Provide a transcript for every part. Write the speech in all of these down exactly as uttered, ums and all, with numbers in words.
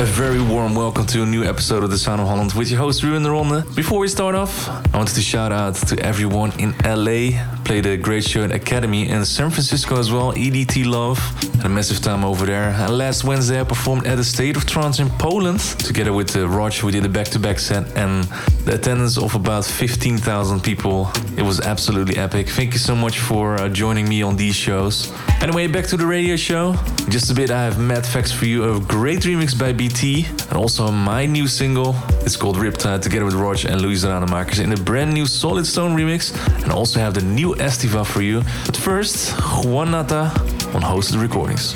A very warm welcome to a new episode of The Sound of Holland with your host Ruben de Ronde. Before we start off, I wanted to shout out to everyone in L A. Played a great show at Academy in San Francisco as well, E D T Love. Had a massive time over there. And last Wednesday I performed at the State of Trance in Poland. Together with uh, Rodg, we did a back-to-back set and the attendance of about fifteen thousand people. It was absolutely epic. Thank you so much for uh, joining me on these shows. Anyway, back to the radio show. Just a bit, I have Matt Fax for you, a great remix by B T, and also my new single. It's called Riptide, together with Rodg and Louise Rademakers in a brand new Solid Stone remix, and also have the new Estiva for you. But first, Juan Naata on Hosted Recordings.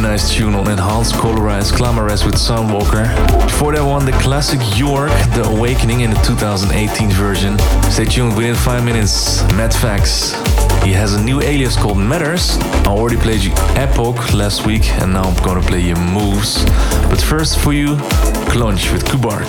nice tune on Enhanced Colorized Clamorous with Soundwalker. Before that one, the classic York, The Awakening in the two thousand eighteen version. Stay tuned, within five minutes, Matt Fax. He has a new alias called Matters. I already played you Epoch last week and now I'm gonna play you Moves. But first for you, Klunsh with Kubark.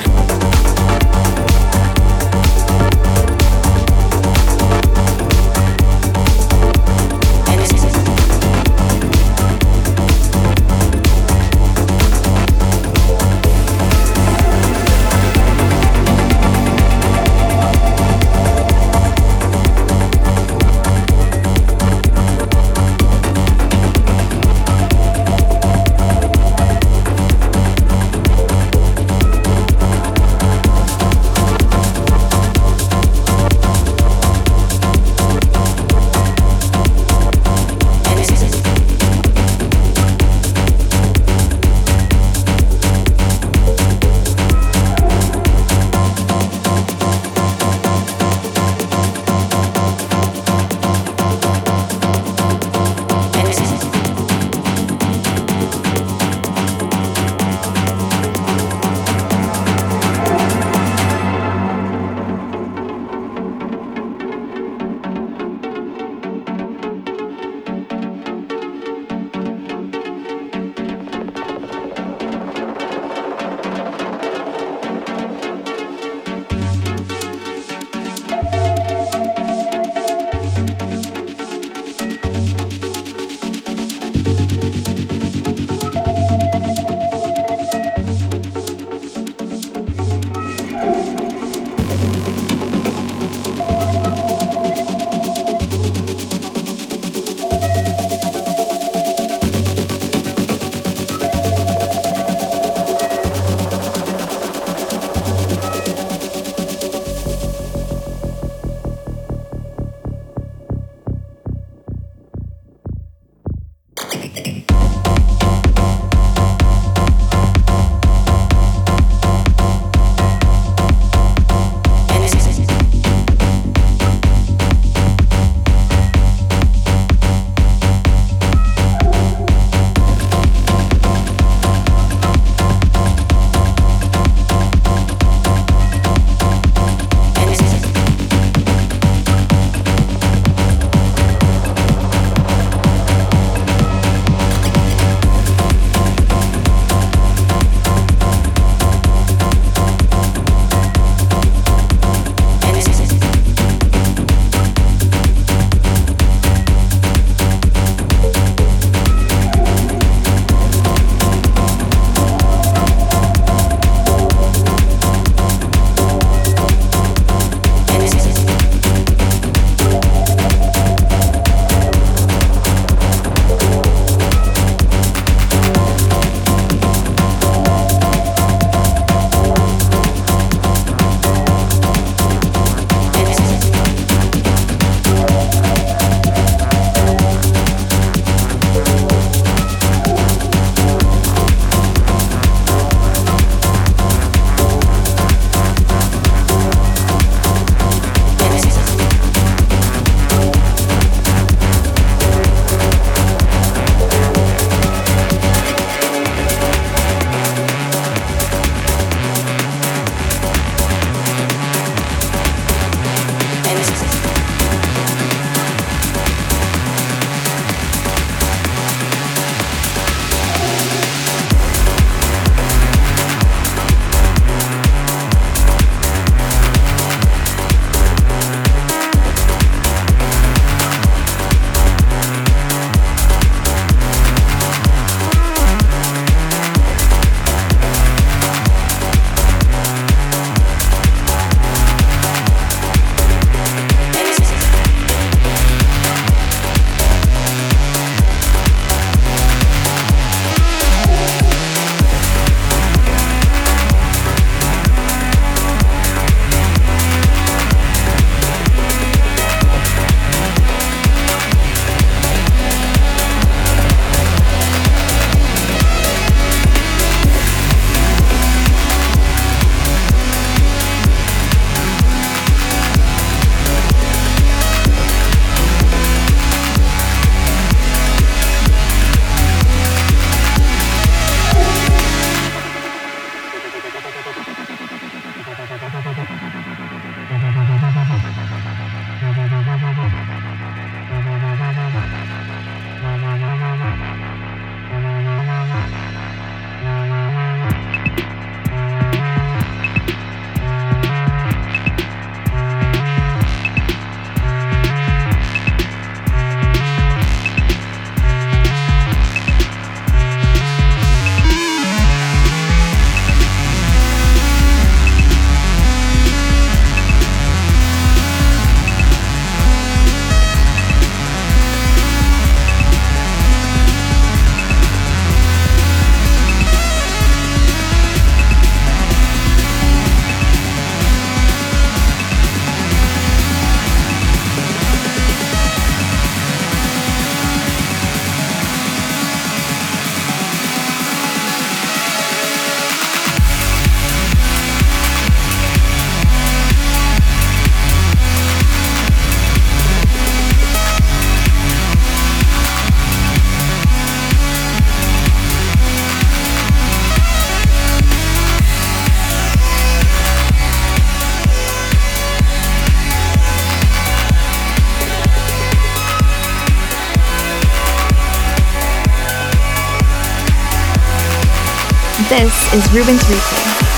This is Ruben's Replay.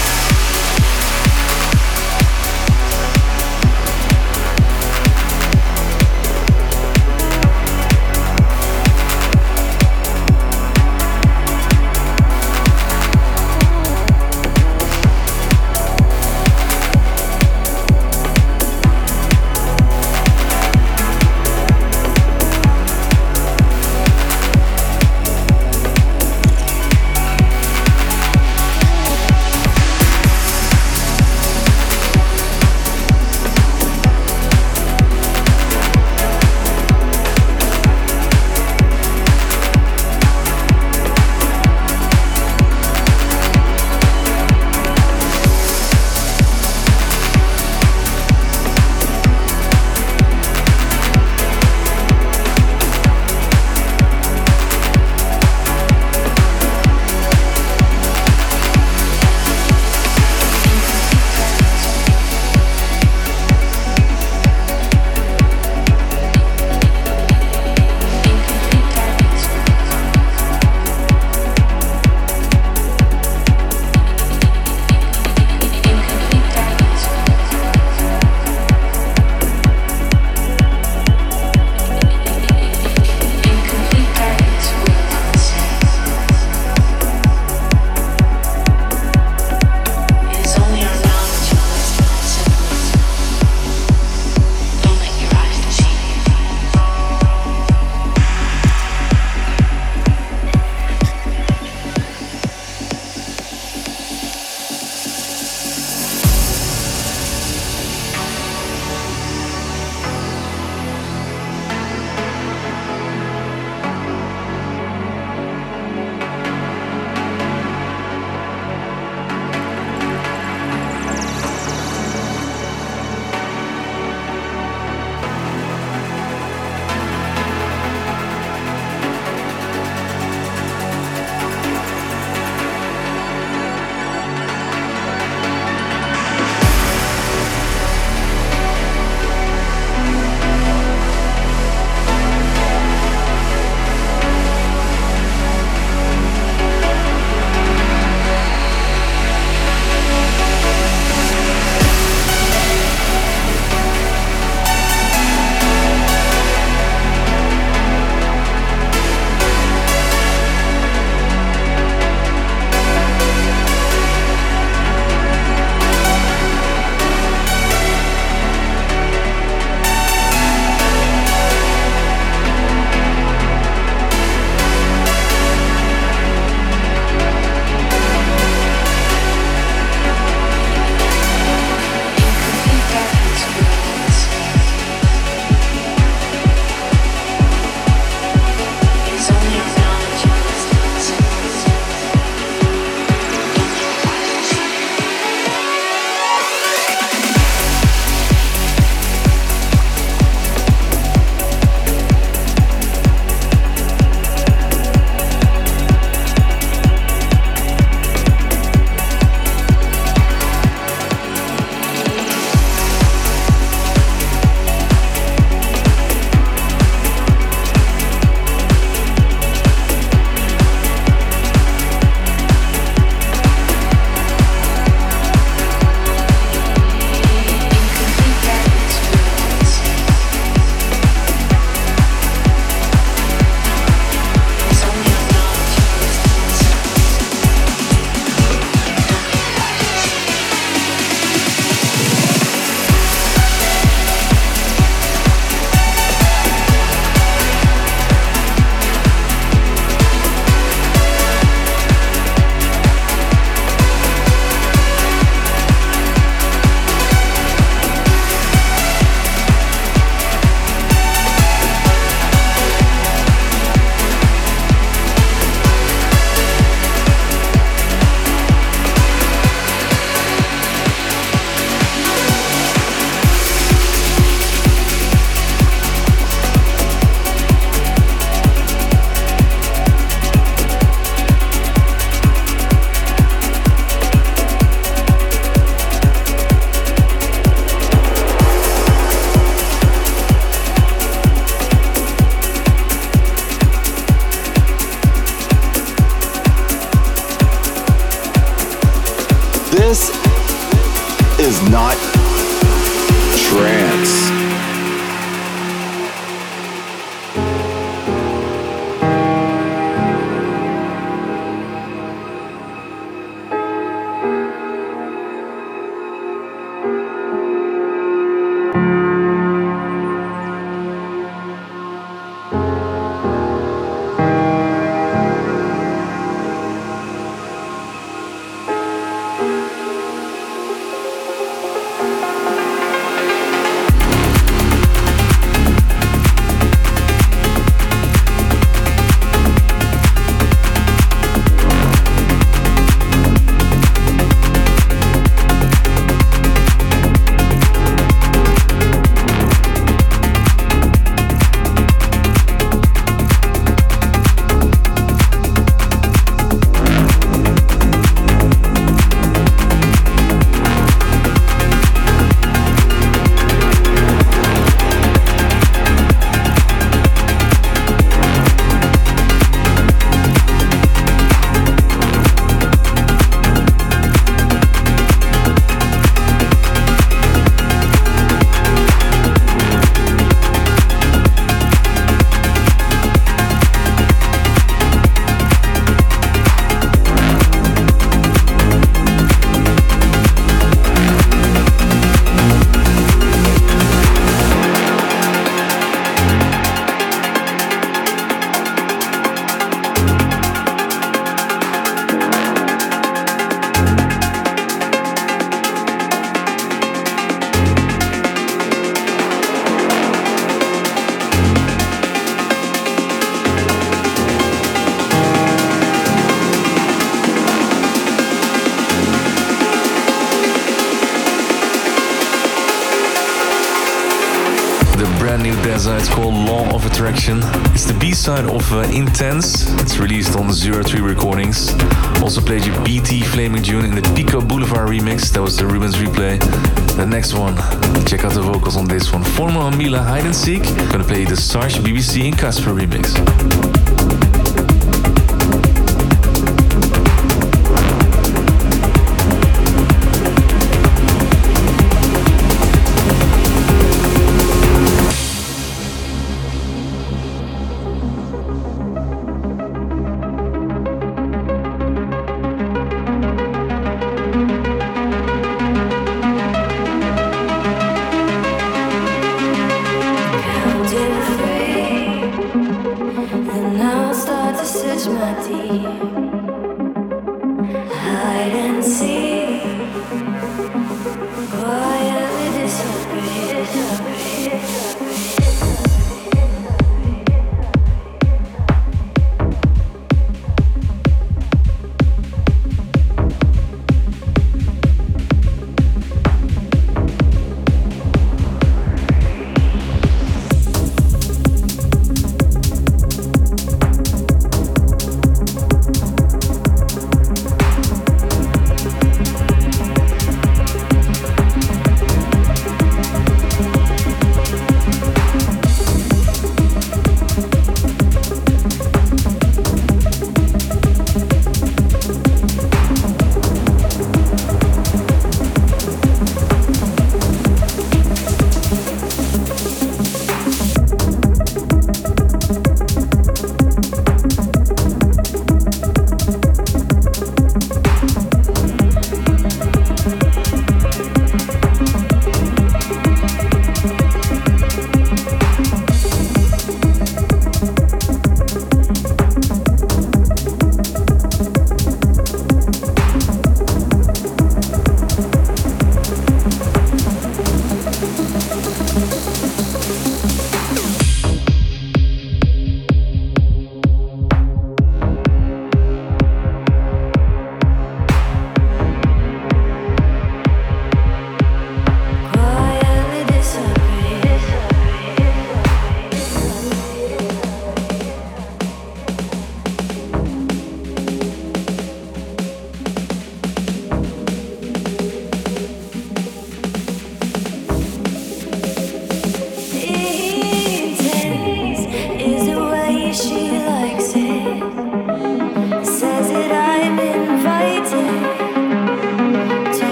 uh, it's called Law of Attraction. It's the B-side of uh, Intense. It's released on Zero Three Recordings. Also played you B T Flaming June in the Pico Boulevard remix. That was the Ruben's replay. The next one, check out the vocals on this one. Formel and MILA, Hide and Seek. Gonna play the SASCH B B C and Casper remix.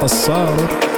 passare.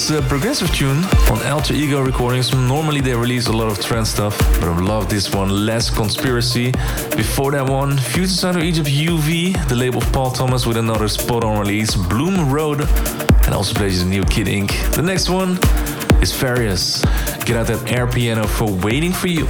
is a progressive tune on Alter Ego Recordings. Normally they release a lot of trance stuff, but I love this one, Les, Conspiracy. Before that one, Future Sound of Egypt, U V, the label of Paul Thomas, with another spot-on release, Bloom Road, and also plays the new Kid Ink. The next one is Various. Get out that air piano for Waiting For You.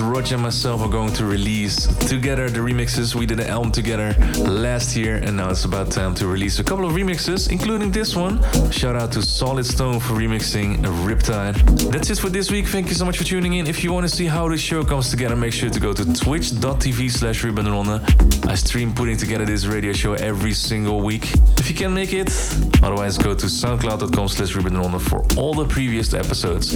Rodg and myself are going to release together the remixes. We did an album together last year and now it's about time to release a couple of remixes, including this one. Shout out to Solid Stone for remixing Riptide. That's it for this week. Thank you so much for tuning in. If you want to see how this show comes together, make sure to go to twitch.tv slash Ruben de Ronde. I stream putting together this radio show every single week. If you can make it, otherwise go to soundcloud.com slash Ruben de Ronde for all the previous episodes.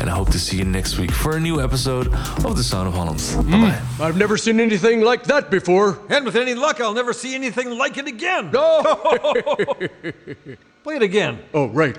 And I hope to see you next week for a new episode of The Sound of Holland. Bye-bye. Mm, I've never seen anything like that before. And with any luck, I'll never see anything like it again. No! Play it again. Oh, right.